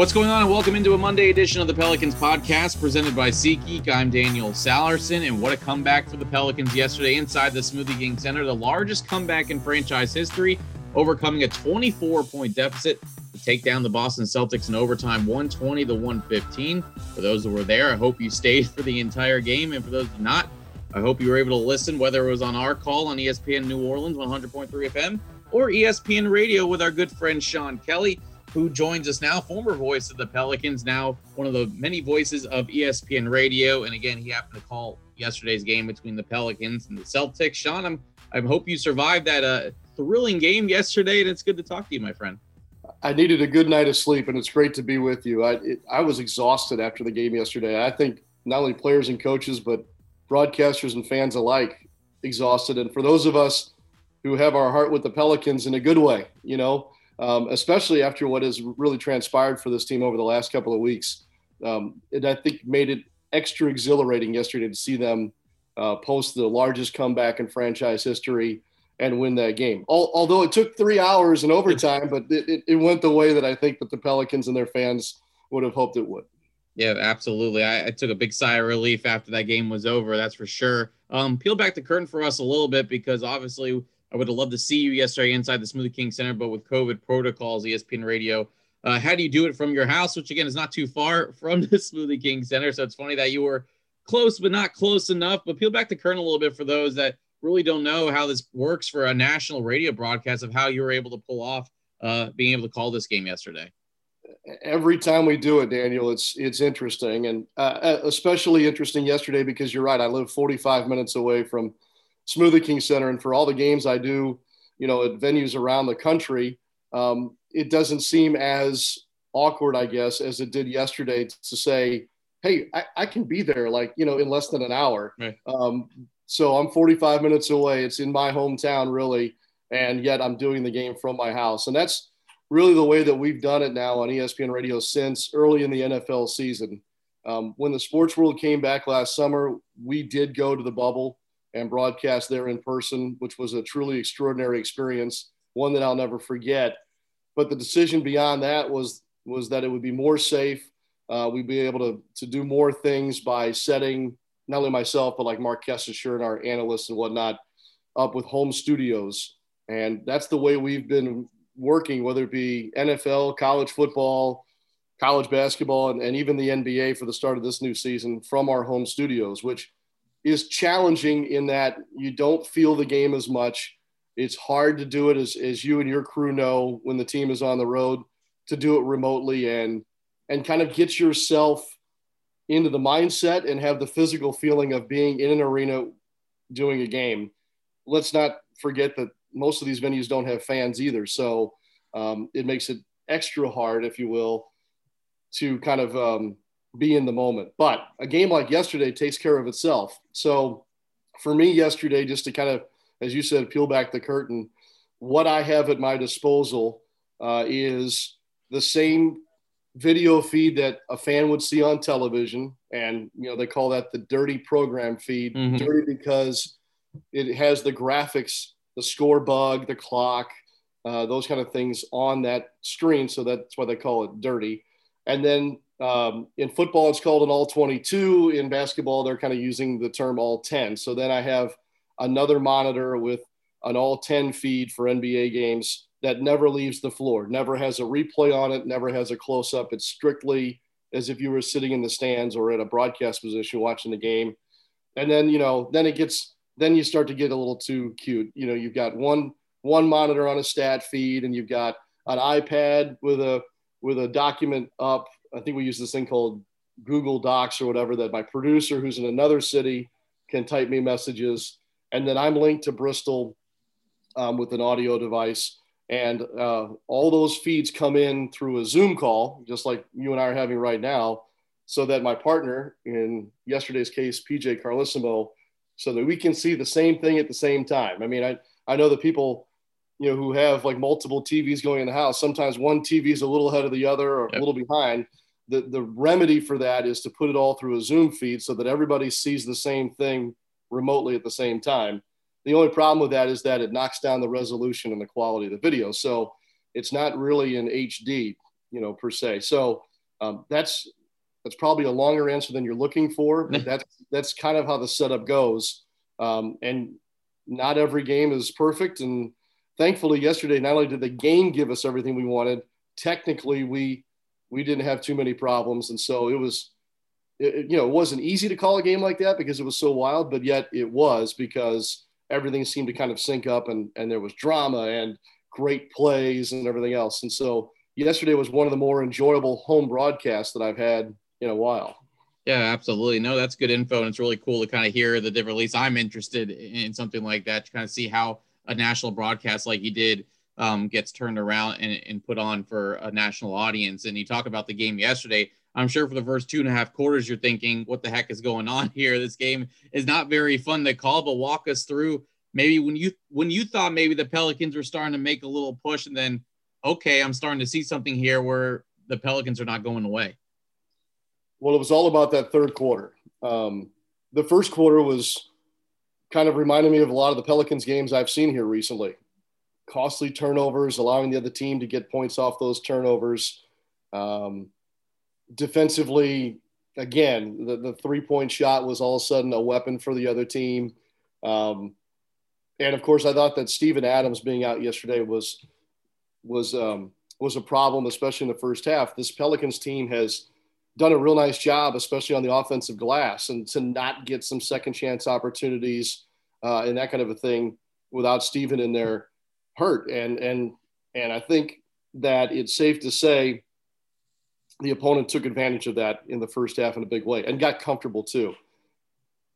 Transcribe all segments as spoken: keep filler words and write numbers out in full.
What's going on, and welcome into a Monday edition of the Pelicans podcast presented by SeatGeek. I'm Daniel Sallerson, and what a comeback for the Pelicans yesterday inside the Smoothie King Center, the largest comeback in franchise history, overcoming a twenty-four point deficit to take down the Boston Celtics in overtime, one twenty to one fifteen. For those that were there, I hope you stayed for the entire game, and for those not, I hope you were able to listen, whether it was on our call on E S P N New Orleans, one hundred point three F M, or E S P N Radio with our good friend Sean Kelly, who joins us now, former voice of the Pelicans, now one of the many voices of E S P N Radio. And again, he happened to call yesterday's game between the Pelicans and the Celtics. Sean, I'm, I hope you survived that uh, thrilling game yesterday, and it's good to talk to you, my friend. I needed a good night of sleep, and it's great to be with you. I, it, I was exhausted after the game yesterday. I think not only players and coaches, but broadcasters and fans alike exhausted. And for those of us who have our heart with the Pelicans in a good way, you know, um, especially after what has really transpired for this team over the last couple of weeks. Um, it, I think, made it extra exhilarating yesterday to see them uh, post the largest comeback in franchise history and win that game. Al- although it took three hours in overtime, but it, it, it went the way that I think that the Pelicans and their fans would have hoped it would. Yeah, absolutely. I, I took a big sigh of relief after that game was over. That's for sure. Um, peel back the curtain for us a little bit, because obviously I would have loved to see you yesterday inside the Smoothie King Center, but with COVID protocols, E S P N Radio, uh, how do you do it from your house, which again is not too far from the Smoothie King Center. So it's funny that you were close, but not close enough. But peel back the curtain a little bit for those that really don't know how this works for a national radio broadcast, of how you were able to pull off uh, being able to call this game yesterday. Every time we do it, Daniel, it's it's interesting, and uh, especially interesting yesterday because you're right. I live forty-five minutes away from Smoothie King Center, and for all the games I do, you know, at venues around the country, um, it doesn't seem as awkward, I guess, as it did yesterday to say, hey, I, I can be there, like, you know, in less than an hour. Right. Um, so I'm forty-five minutes away. It's in my hometown, really, and yet I'm doing the game from my house. And that's really the way that we've done it now on E S P N Radio since early in the N F L season. Um, when the sports world came back last summer, we did go to the bubble and broadcast there in person, which was a truly extraordinary experience, one that I'll never forget. But the decision beyond that was, was that it would be more safe. Uh, we'd be able to, to do more things by setting not only myself, but like Mark Kessler and our analysts and whatnot up with home studios. And that's the way we've been working, whether it be N F L, college football, college basketball, and, and even the N B A for the start of this new season from our home studios, which is challenging in that you don't feel the game as much. It's hard to do it, as, as you and your crew know, when the team is on the road, to do it remotely and, and kind of get yourself into the mindset and have the physical feeling of being in an arena doing a game. Let's not forget that most of these venues don't have fans either. So um, it makes it extra hard, if you will, to kind of um, be in the moment. But a game like yesterday takes care of itself. So for me yesterday, just to kind of, as you said, peel back the curtain, what I have at my disposal uh, is the same video feed that a fan would see on television. And, you know, they call that the dirty program feed, mm-hmm. dirty because it has the graphics, the score bug, the clock, uh, those kind of things on that screen. So that's why they call it dirty. And then um, in football, it's called an all twenty-two. In basketball, they're kind of using the term all ten. So then I have another monitor with an all ten feed for N B A games that never leaves the floor, never has a replay on it, never has a close-up. It's strictly as if you were sitting in the stands or at a broadcast position watching the game. And then, you know, then it gets – then you start to get a little too cute. You know, you've got one one monitor on a stat feed, and you've got an iPad with a with a document up. I think we use this thing called Google Docs or whatever, that my producer, who's in another city, can type me messages. And then I'm linked to Bristol um, with an audio device. And uh, all those feeds come in through a Zoom call, just like you and I are having right now, so that my partner, in yesterday's case, P J Carlissimo, so that we can see the same thing at the same time. I mean, I, I know the people, you know, who have like multiple T Vs going in the house, sometimes one T V is a little ahead of the other or yep. a little behind. The, the remedy for that is to put it all through a Zoom feed so that everybody sees the same thing remotely at the same time. The only problem with that is that it knocks down the resolution and the quality of the video. So it's not really in H D, you know, per se. So Um, that's that's probably a longer answer than you're looking for, but that's that's kind of how the setup goes. Um, and not every game is perfect. And thankfully, yesterday, not only did the game give us everything we wanted, technically we we didn't have too many problems. And so it was, it, you know, it wasn't easy to call a game like that because it was so wild, but yet it was, because everything seemed to kind of sync up, and and there was drama and great plays and everything else. And so yesterday was one of the more enjoyable home broadcasts that I've had in a while. Yeah, absolutely. No, that's good info. And it's really cool to kind of hear the different, at least I'm interested in something like that, to kind of see how a national broadcast like you did um, gets turned around and, and put on for a national audience. And you talk about the game yesterday. I'm sure for the first two and a half quarters, you're thinking, what the heck is going on here? This game is not very fun to call, but walk us through maybe when you, when you thought maybe the Pelicans were starting to make a little push, and then, okay, I'm starting to see something here where the Pelicans are not going away. Well, it was all about that third quarter. Um, the first quarter was kind of reminding me of a lot of the Pelicans games I've seen here recently. Costly turnovers, allowing the other team to get points off those turnovers. Um, defensively, again, the, the three-point shot was all of a sudden a weapon for the other team. Um, and, of course, I thought that Steven Adams being out yesterday was was um, was a problem, especially in the first half. This Pelicans team has – done a real nice job, especially on the offensive glass, and to not get some second chance opportunities uh, and that kind of a thing without Steven in there hurt. And, and, and I think that it's safe to say the opponent took advantage of that in the first half in a big way and got comfortable too.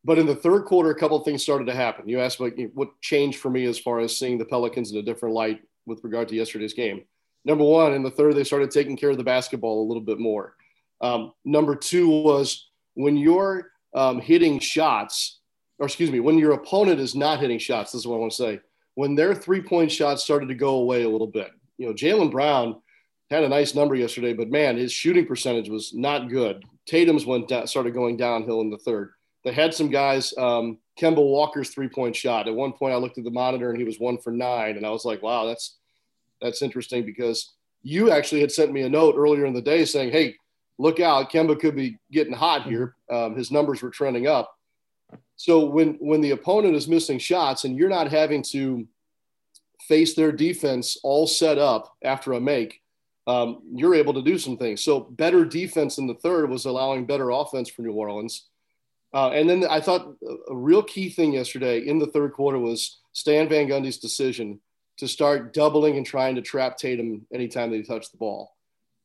But in the third quarter, a couple of things started to happen. You asked like, what changed for me as far as seeing the Pelicans in a different light with regard to yesterday's game. Number one, in the third, they started taking care of the basketball a little bit more. Um, number two was when you're um, hitting shots, or excuse me, when your opponent is not hitting shots, this is what I want to say, when their three-point shots started to go away a little bit. You know, Jaylen Brown had a nice number yesterday, but, man, his shooting percentage was not good. Tatum's went down, started going downhill in the third. They had some guys, um, Kemba Walker's three-point shot. At one point I looked at the monitor and he was one for nine, and I was like, wow, that's that's interesting, because you actually had sent me a note earlier in the day saying, hey, look out, Kemba could be getting hot here. Um, his numbers were trending up. So when, when the opponent is missing shots and you're not having to face their defense all set up after a make, um, you're able to do some things. So better defense in the third was allowing better offense for New Orleans. Uh, and then I thought a real key thing yesterday in the third quarter was Stan Van Gundy's decision to start doubling and trying to trap Tatum anytime that he touched the ball.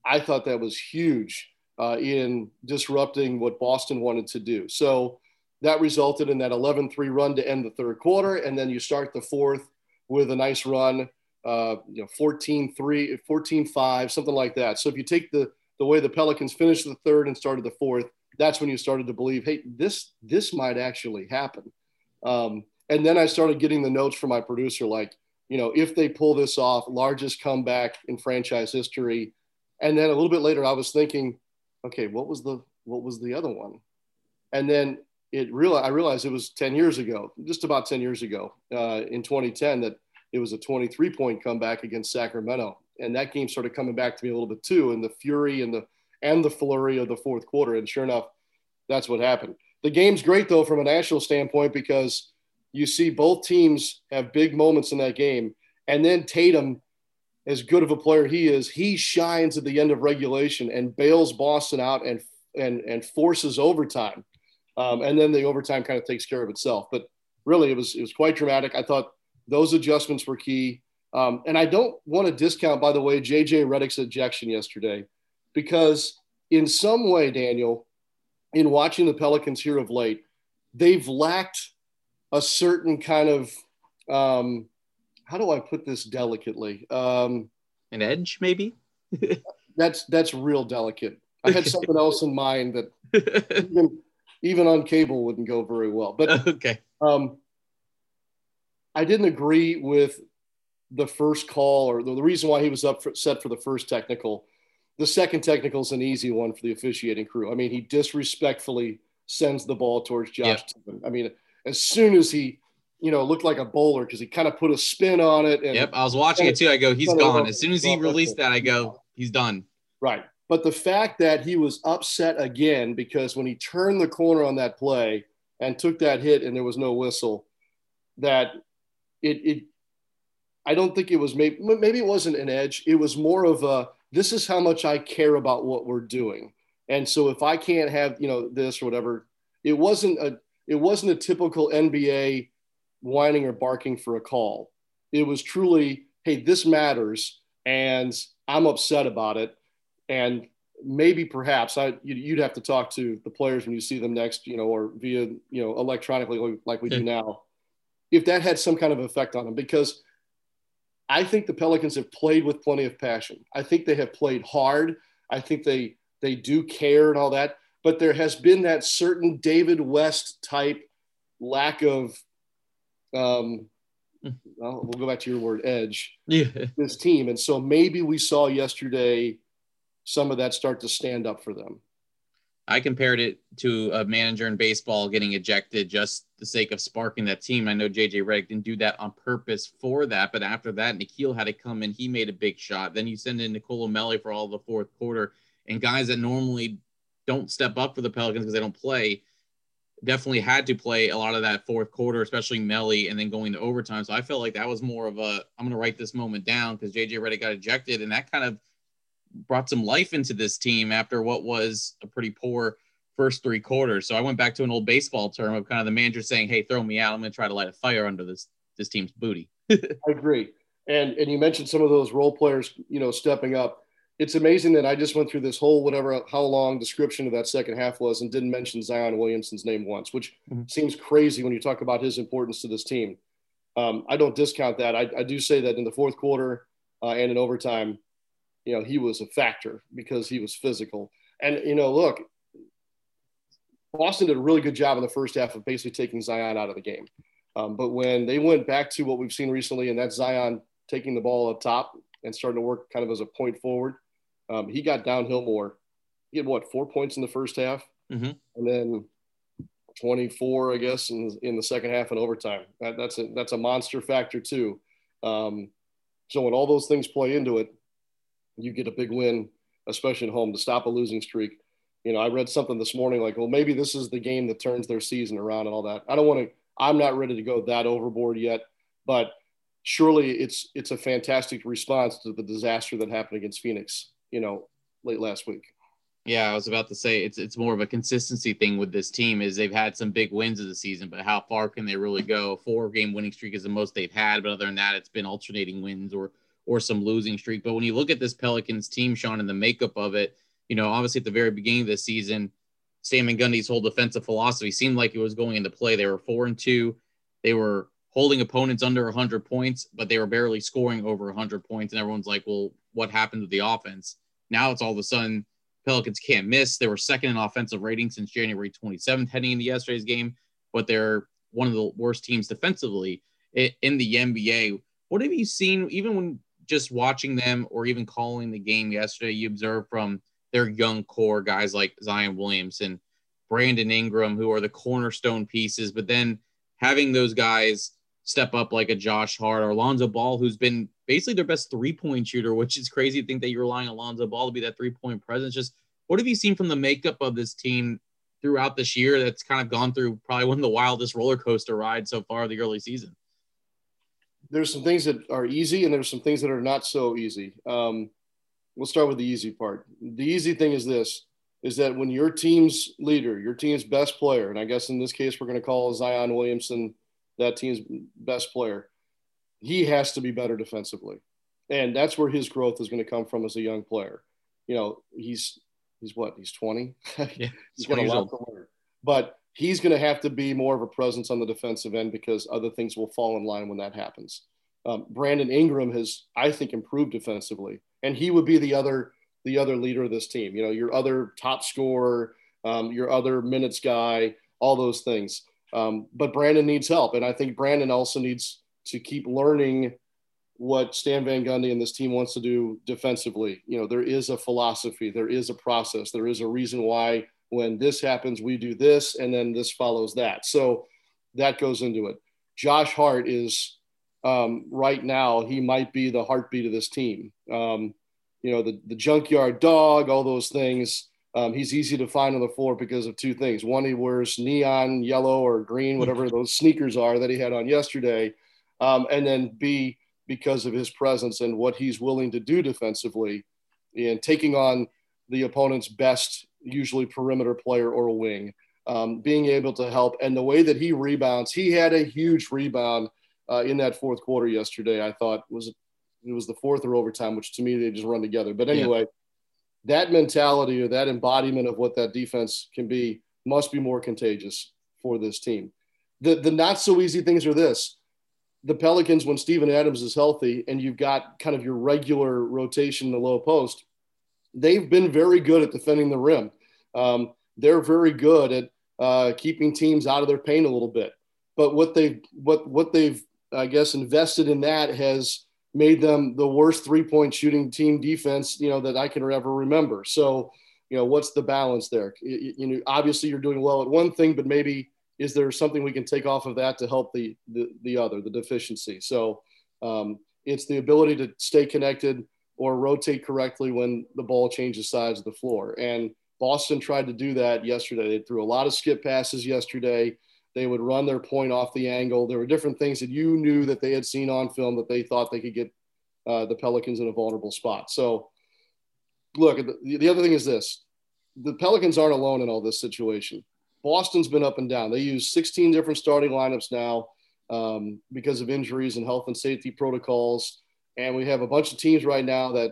I thought that was huge. Uh, in disrupting what Boston wanted to do. So that resulted in that eleven three run to end the third quarter. And then you start the fourth with a nice run, uh, you know, fourteen three, fourteen five, something like that. So if you take the, the way the Pelicans finished the third and started the fourth, that's when you started to believe, hey, this, this might actually happen. Um, and then I started getting the notes from my producer, like, you know, if they pull this off, largest comeback in franchise history. And then a little bit later, I was thinking, okay, what was the what was the other one? And then it real I realized it was ten years ago, just about ten years ago, uh, in twenty ten, that it was a twenty-three point comeback against Sacramento, and that game started coming back to me a little bit too, and the fury and the and the flurry of the fourth quarter, and sure enough, that's what happened. The game's great though from a national standpoint, because you see both teams have big moments in that game, and then Tatum, as good of a player he is, he shines at the end of regulation and bails Boston out and and and forces overtime, um, and then the overtime kind of takes care of itself. But really, it was it was quite dramatic. I thought those adjustments were key, um, and I don't want to discount, by the way, J J Redick's ejection yesterday, because in some way, Daniel, in watching the Pelicans here of late, they've lacked a certain kind of um, how do I put this delicately? Um, An edge, maybe? that's that's real delicate. I had something else in mind that even, even on cable wouldn't go very well. But okay, um, I didn't agree with the first call, or the, the reason why he was up for, set for the first technical. The second technical is an easy one for the officiating crew. I mean, he disrespectfully sends the ball towards Josh. Yeah. I mean, as soon as he – you know, looked like a bowler, because he kind of put a spin on it. And yep, I was watching it too. I go, he's gone. As soon as he released that, I go, he's done. Right. But the fact that he was upset again, because when he turned the corner on that play and took that hit and there was no whistle, that it, it I don't think it was maybe, maybe it wasn't an edge. It was more of a, this is how much I care about what we're doing. And so if I can't have, you know, this or whatever, it wasn't a, it wasn't a typical N B A whining or barking for a call. It was truly, hey, this matters and I'm upset about it. And maybe perhaps I, you'd have to talk to the players when you see them next, you know, or via, you know, electronically like we do now, if that had some kind of effect on them, because I think the Pelicans have played with plenty of passion. I think they have played hard. I think they, they do care and all that, but there has been that certain David West type lack of, um, well, we'll go back to your word, edge, yeah. This team. And so maybe we saw yesterday some of that start to stand up for them. I compared it to a manager in baseball getting ejected just the sake of sparking that team. I know J J Redick didn't do that on purpose for that, but after that, Nikhil had to come in. He made a big shot. Then you send in Nicolo Melli for all the fourth quarter, and guys that normally don't step up for the Pelicans because they don't play definitely had to play a lot of that fourth quarter, especially Melli, and then going to overtime. So I felt like that was more of a, I'm going to write this moment down because J J Redick got ejected, and that kind of brought some life into this team after what was a pretty poor first three quarters. So I went back to an old baseball term of kind of the manager saying, hey, throw me out. I'm going to try to light a fire under this, this team's booty. I agree. And, and you mentioned some of those role players, you know, stepping up. It's amazing that I just went through this whole, whatever, how long description of that second half was and didn't mention Zion Williamson's name once, which mm-hmm. seems crazy when you talk about his importance to this team. Um, I don't discount that. I, I do say that in the fourth quarter uh, and in overtime, you know, he was a factor because he was physical. And, you know, look, Boston did a really good job in the first half of basically taking Zion out of the game. Um, but when they went back to what we've seen recently, and that's Zion taking the ball up top and starting to work kind of as a point forward, um, he got downhill more. He had, what, four points in the first half? Mm-hmm. And then twenty-four, I guess, in, in the second half and overtime. That, that's, a, that's a monster factor too. Um, so when all those things play into it, you get a big win, especially at home, to stop a losing streak. You know, I read something this morning like, well, maybe this is the game that turns their season around and all that. I don't want to – I'm not ready to go that overboard yet, but surely it's it's a fantastic response to the disaster that happened against Phoenix, you know, late last week. Yeah, I was about to say it's it's more of a consistency thing with this team is they've had some big wins of the season, but how far can they really go? Four-game winning streak is the most they've had, but other than that, it's been alternating wins or – or some losing streak. But when you look at this Pelicans team, Sean, and the makeup of it, you know, obviously at the very beginning of this season, Stan Van Gundy's whole defensive philosophy seemed like it was going into play. They were four and two. They were holding opponents under one hundred points, but they were barely scoring over one hundred points. And everyone's like, well, what happened to the offense? Now it's all of a sudden Pelicans can't miss. They were second in offensive rating since January twenty-seventh heading into yesterday's game, but they're one of the worst teams defensively in the N B A. What have you seen, even when just watching them or even calling the game yesterday, you observed from their young core guys like Zion Williamson, Brandon Ingram, who are the cornerstone pieces, but then having those guys step up like a Josh Hart or Lonzo Ball, who's been basically their best three-point shooter, which is crazy to think that you're relying on Lonzo Ball to be that three-point presence. Just what have you seen from the makeup of this team throughout this year that's kind of gone through probably one of the wildest roller coaster rides so far the early season? There's some things that are easy and there's some things that are not so easy. Um, we'll start with the easy part. The easy thing is this, is that when your team's leader, your team's best player, and I guess in this case, we're going to call Zion Williamson that team's best player, he has to be better defensively. And that's where his growth is going to come from as a young player. You know, he's, he's what, he's twenty. Yeah, he's got a lot to learn, but he's going to have to be more of a presence on the defensive end because other things will fall in line when that happens. Um, Brandon Ingram has, I think, improved defensively, and he would be the other the other leader of this team. You know, your other top scorer, um, your other minutes guy, all those things. Um, but Brandon needs help, and I think Brandon also needs to keep learning what Stan Van Gundy and this team wants to do defensively. You know, there is a philosophy, there is a process, there is a reason why when this happens, we do this, and then this follows that. So that goes into it. Josh Hart is um, right now, he might be the heartbeat of this team. Um, you know, the, the junkyard dog, all those things. Um, he's easy to find on the floor because of two things. One, he wears neon yellow or green, whatever those sneakers are that he had on yesterday. Um, and then B, because of his presence and what he's willing to do defensively and taking on the opponent's best, usually perimeter player or a wing, um, being able to help. And the way that he rebounds, he had a huge rebound uh, in that fourth quarter yesterday. I thought it was, it was the fourth or overtime, which to me, they just run together. But anyway, yeah. That mentality or that embodiment of what that defense can be must be more contagious for this team. The the not so easy things are this. The Pelicans, when Steven Adams is healthy and you've got kind of your regular rotation in the low post, they've been very good at defending the rim. Um, they're very good at uh, keeping teams out of their paint a little bit. But what they've, what, what they've, I guess, invested in that has made them the worst three-point shooting team defense, you know, that I can ever remember. So, you know, what's the balance there? You, you know, obviously you're doing well at one thing, but maybe is there something we can take off of that to help the the, the other, the deficiency? So um, it's the ability to stay connected or rotate correctly when the ball changes sides of the floor. And Boston tried to do that yesterday. They threw a lot of skip passes yesterday. They would run their point off the angle. There were different things that you knew that they had seen on film that they thought they could get uh, the Pelicans in a vulnerable spot. So, look, the, the other thing is this. The Pelicans aren't alone in all this situation. Boston's been up and down. They use sixteen different starting lineups now um, because of injuries and health and safety protocols. And we have a bunch of teams right now that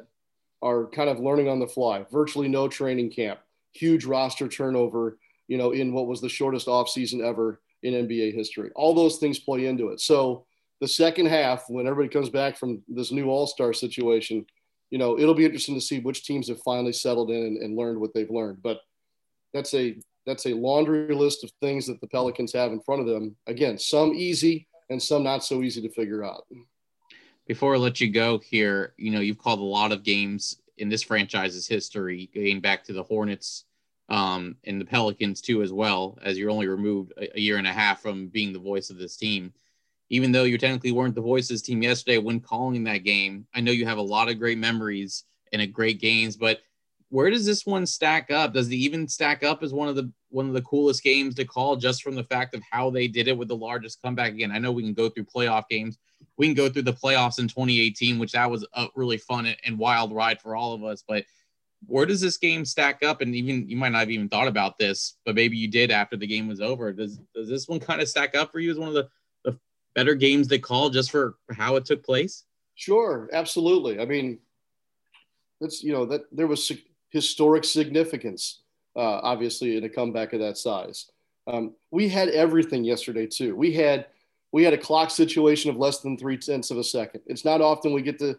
are kind of learning on the fly. Virtually no training camp. Huge roster turnover, you know, in what was the shortest offseason ever in N B A history. All those things play into it. So the second half, when everybody comes back from this new all-star situation, you know, it'll be interesting to see which teams have finally settled in and, and learned what they've learned. But that's a, that's a laundry list of things that the Pelicans have in front of them. Again, some easy and some not so easy to figure out. Before I let you go here, you know, you've called a lot of games in this franchise's history, going back to the Hornets, Um, and the Pelicans too, as well, as you're only removed a, a year and a half from being the voice of this team. Even though you technically weren't the voice of this team yesterday when calling that game, I know you have a lot of great memories and a great games, but where does this one stack up? Does it even stack up as one of the one of the coolest games to call, just from the fact of how they did it with the largest comeback? Again, I know we can go through playoff games. We can go through the playoffs in twenty eighteen, which that was a really fun and wild ride for all of us, but where does this game stack up? And even, you might not have even thought about this, but maybe you did after the game was over. Does does this one kind of stack up for you as one of the, the better games they call, just for how it took place? Sure, absolutely. I mean, that's, you know, that there was historic significance, uh, obviously, in a comeback of that size. Um, we had everything yesterday too. We had we had a clock situation of less than three tenths of a second. It's not often we get to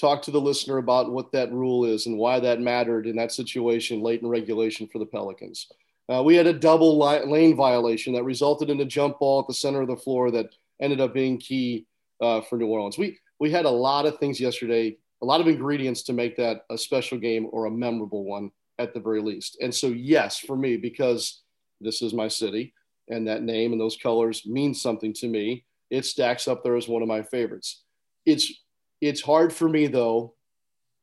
talk to the listener about what that rule is and why that mattered in that situation late in regulation for the Pelicans. Uh, we had a double li- lane violation that resulted in a jump ball at the center of the floor that ended up being key uh, for New Orleans. We, we had a lot of things yesterday, a lot of ingredients to make that a special game or a memorable one at the very least. And so, yes, for me, because this is my city and that name and those colors mean something to me, it stacks up there as one of my favorites. It's, It's hard for me, though.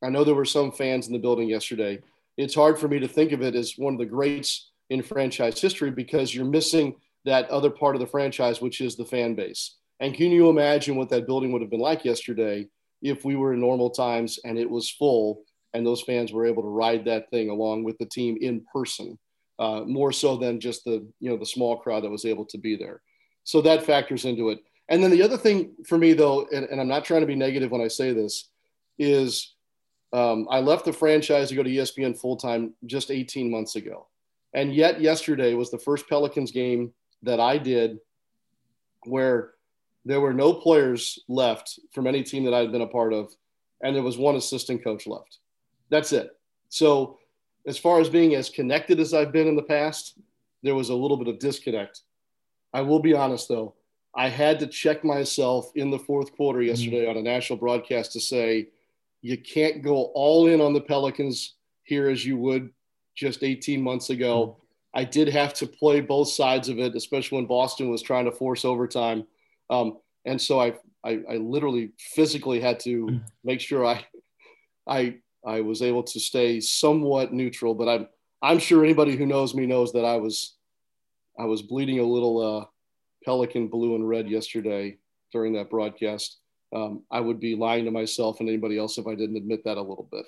I know there were some fans in the building yesterday. It's hard for me to think of it as one of the greats in franchise history because you're missing that other part of the franchise, which is the fan base. And can you imagine what that building would have been like yesterday if we were in normal times and it was full and those fans were able to ride that thing along with the team in person, uh, more so than just the, you know, the small crowd that was able to be there. So that factors into it. And then the other thing for me, though, and, and I'm not trying to be negative when I say this, is um, I left the franchise to go to E S P N full-time just eighteen months ago. And yet yesterday was the first Pelicans game that I did where there were no players left from any team that I had been a part of, and there was one assistant coach left. That's it. So as far as being as connected as I've been in the past, there was a little bit of disconnect. I will be honest, though. I had to check myself in the fourth quarter yesterday on a national broadcast to say, you can't go all in on the Pelicans here as you would just eighteen months ago. I did have to play both sides of it, especially when Boston was trying to force overtime. Um, and so I, I, I literally physically had to make sure I, I I was able to stay somewhat neutral, but I'm I'm sure anybody who knows me knows that I was I was bleeding a little uh, Pelican blue and red yesterday during that broadcast. Um, I would be lying to myself and anybody else if I didn't admit that a little bit.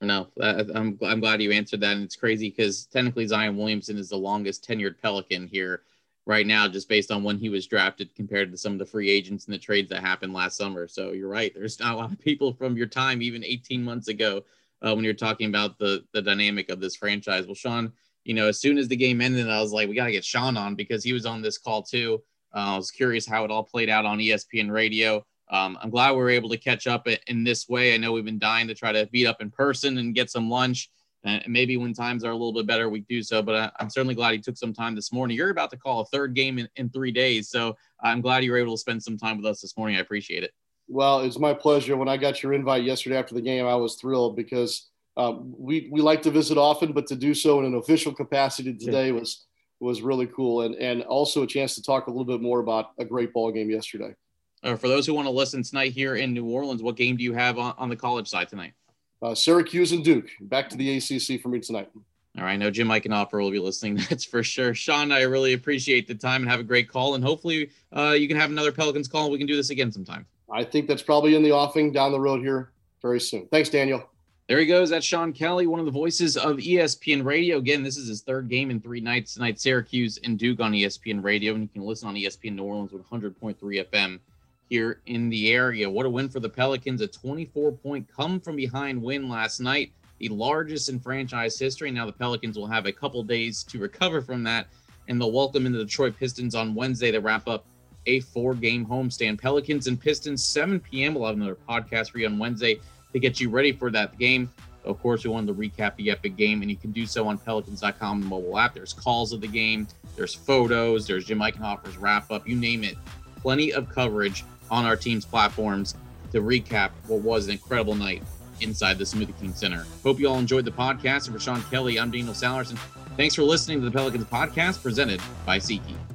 No, I'm I'm glad you answered that. And it's crazy because technically Zion Williamson is the longest tenured Pelican here right now, just based on when he was drafted compared to some of the free agents and the trades that happened last summer. So you're right. There's not a lot of people from your time, even eighteen months ago, uh, when you're talking about the, the dynamic of this franchise. Well, Sean, you know, as soon as the game ended, I was like, we got to get Sean on because he was on this call too. Uh, I was curious how it all played out on E S P N Radio. Um, I'm glad we were able to catch up in this way. I know we've been dying to try to meet up in person and get some lunch. And maybe when times are a little bit better, we do so. But I, I'm certainly glad he took some time this morning. You're about to call a third game in, in three days. So I'm glad you were able to spend some time with us this morning. I appreciate it. Well, it's my pleasure. When I got your invite yesterday after the game, I was thrilled because um, we, we like to visit often, but to do so in an official capacity today yeah. was was really cool. And, and also a chance to talk a little bit more about a great ball game yesterday. Uh, for those who want to listen tonight here in New Orleans, what game do you have on, on the college side tonight? Uh, Syracuse and Duke. Back to the A C C for me tonight. All right. No, Jim Eichenhofer will be listening. That's for sure. Sean, I really appreciate the time and have a great call. And hopefully uh, you can have another Pelicans call and we can do this again sometime. I think that's probably in the offing down the road here very soon. Thanks, Daniel. There he goes. That's Sean Kelly, one of the voices of E S P N Radio. Again, this is his third game in three nights tonight, Syracuse and Duke on E S P N Radio. And you can listen on E S P N New Orleans with one hundred point three F M. Here in the area. What a win for the Pelicans, a twenty-four point come from behind win last night, the largest in franchise history. Now the Pelicans will have a couple days to recover from that, and they'll welcome in the Detroit Pistons on Wednesday to wrap up a four-game homestand. Pelicans and Pistons, seven p.m. We'll have another podcast for you on Wednesday to get you ready for that game. Of course, we wanted to recap the epic game, and you can do so on Pelicans dot com, the mobile app. There's calls of the game, there's photos, there's Jim Eichenhofer's wrap-up, you name it. Plenty of coverage on our team's platforms to recap what was an incredible night inside the Smoothie King Center. Hope you all enjoyed the podcast. And for Sean Kelly, I'm Daniel Sallerson. Thanks for listening to the Pelicans podcast presented by SeatGeek.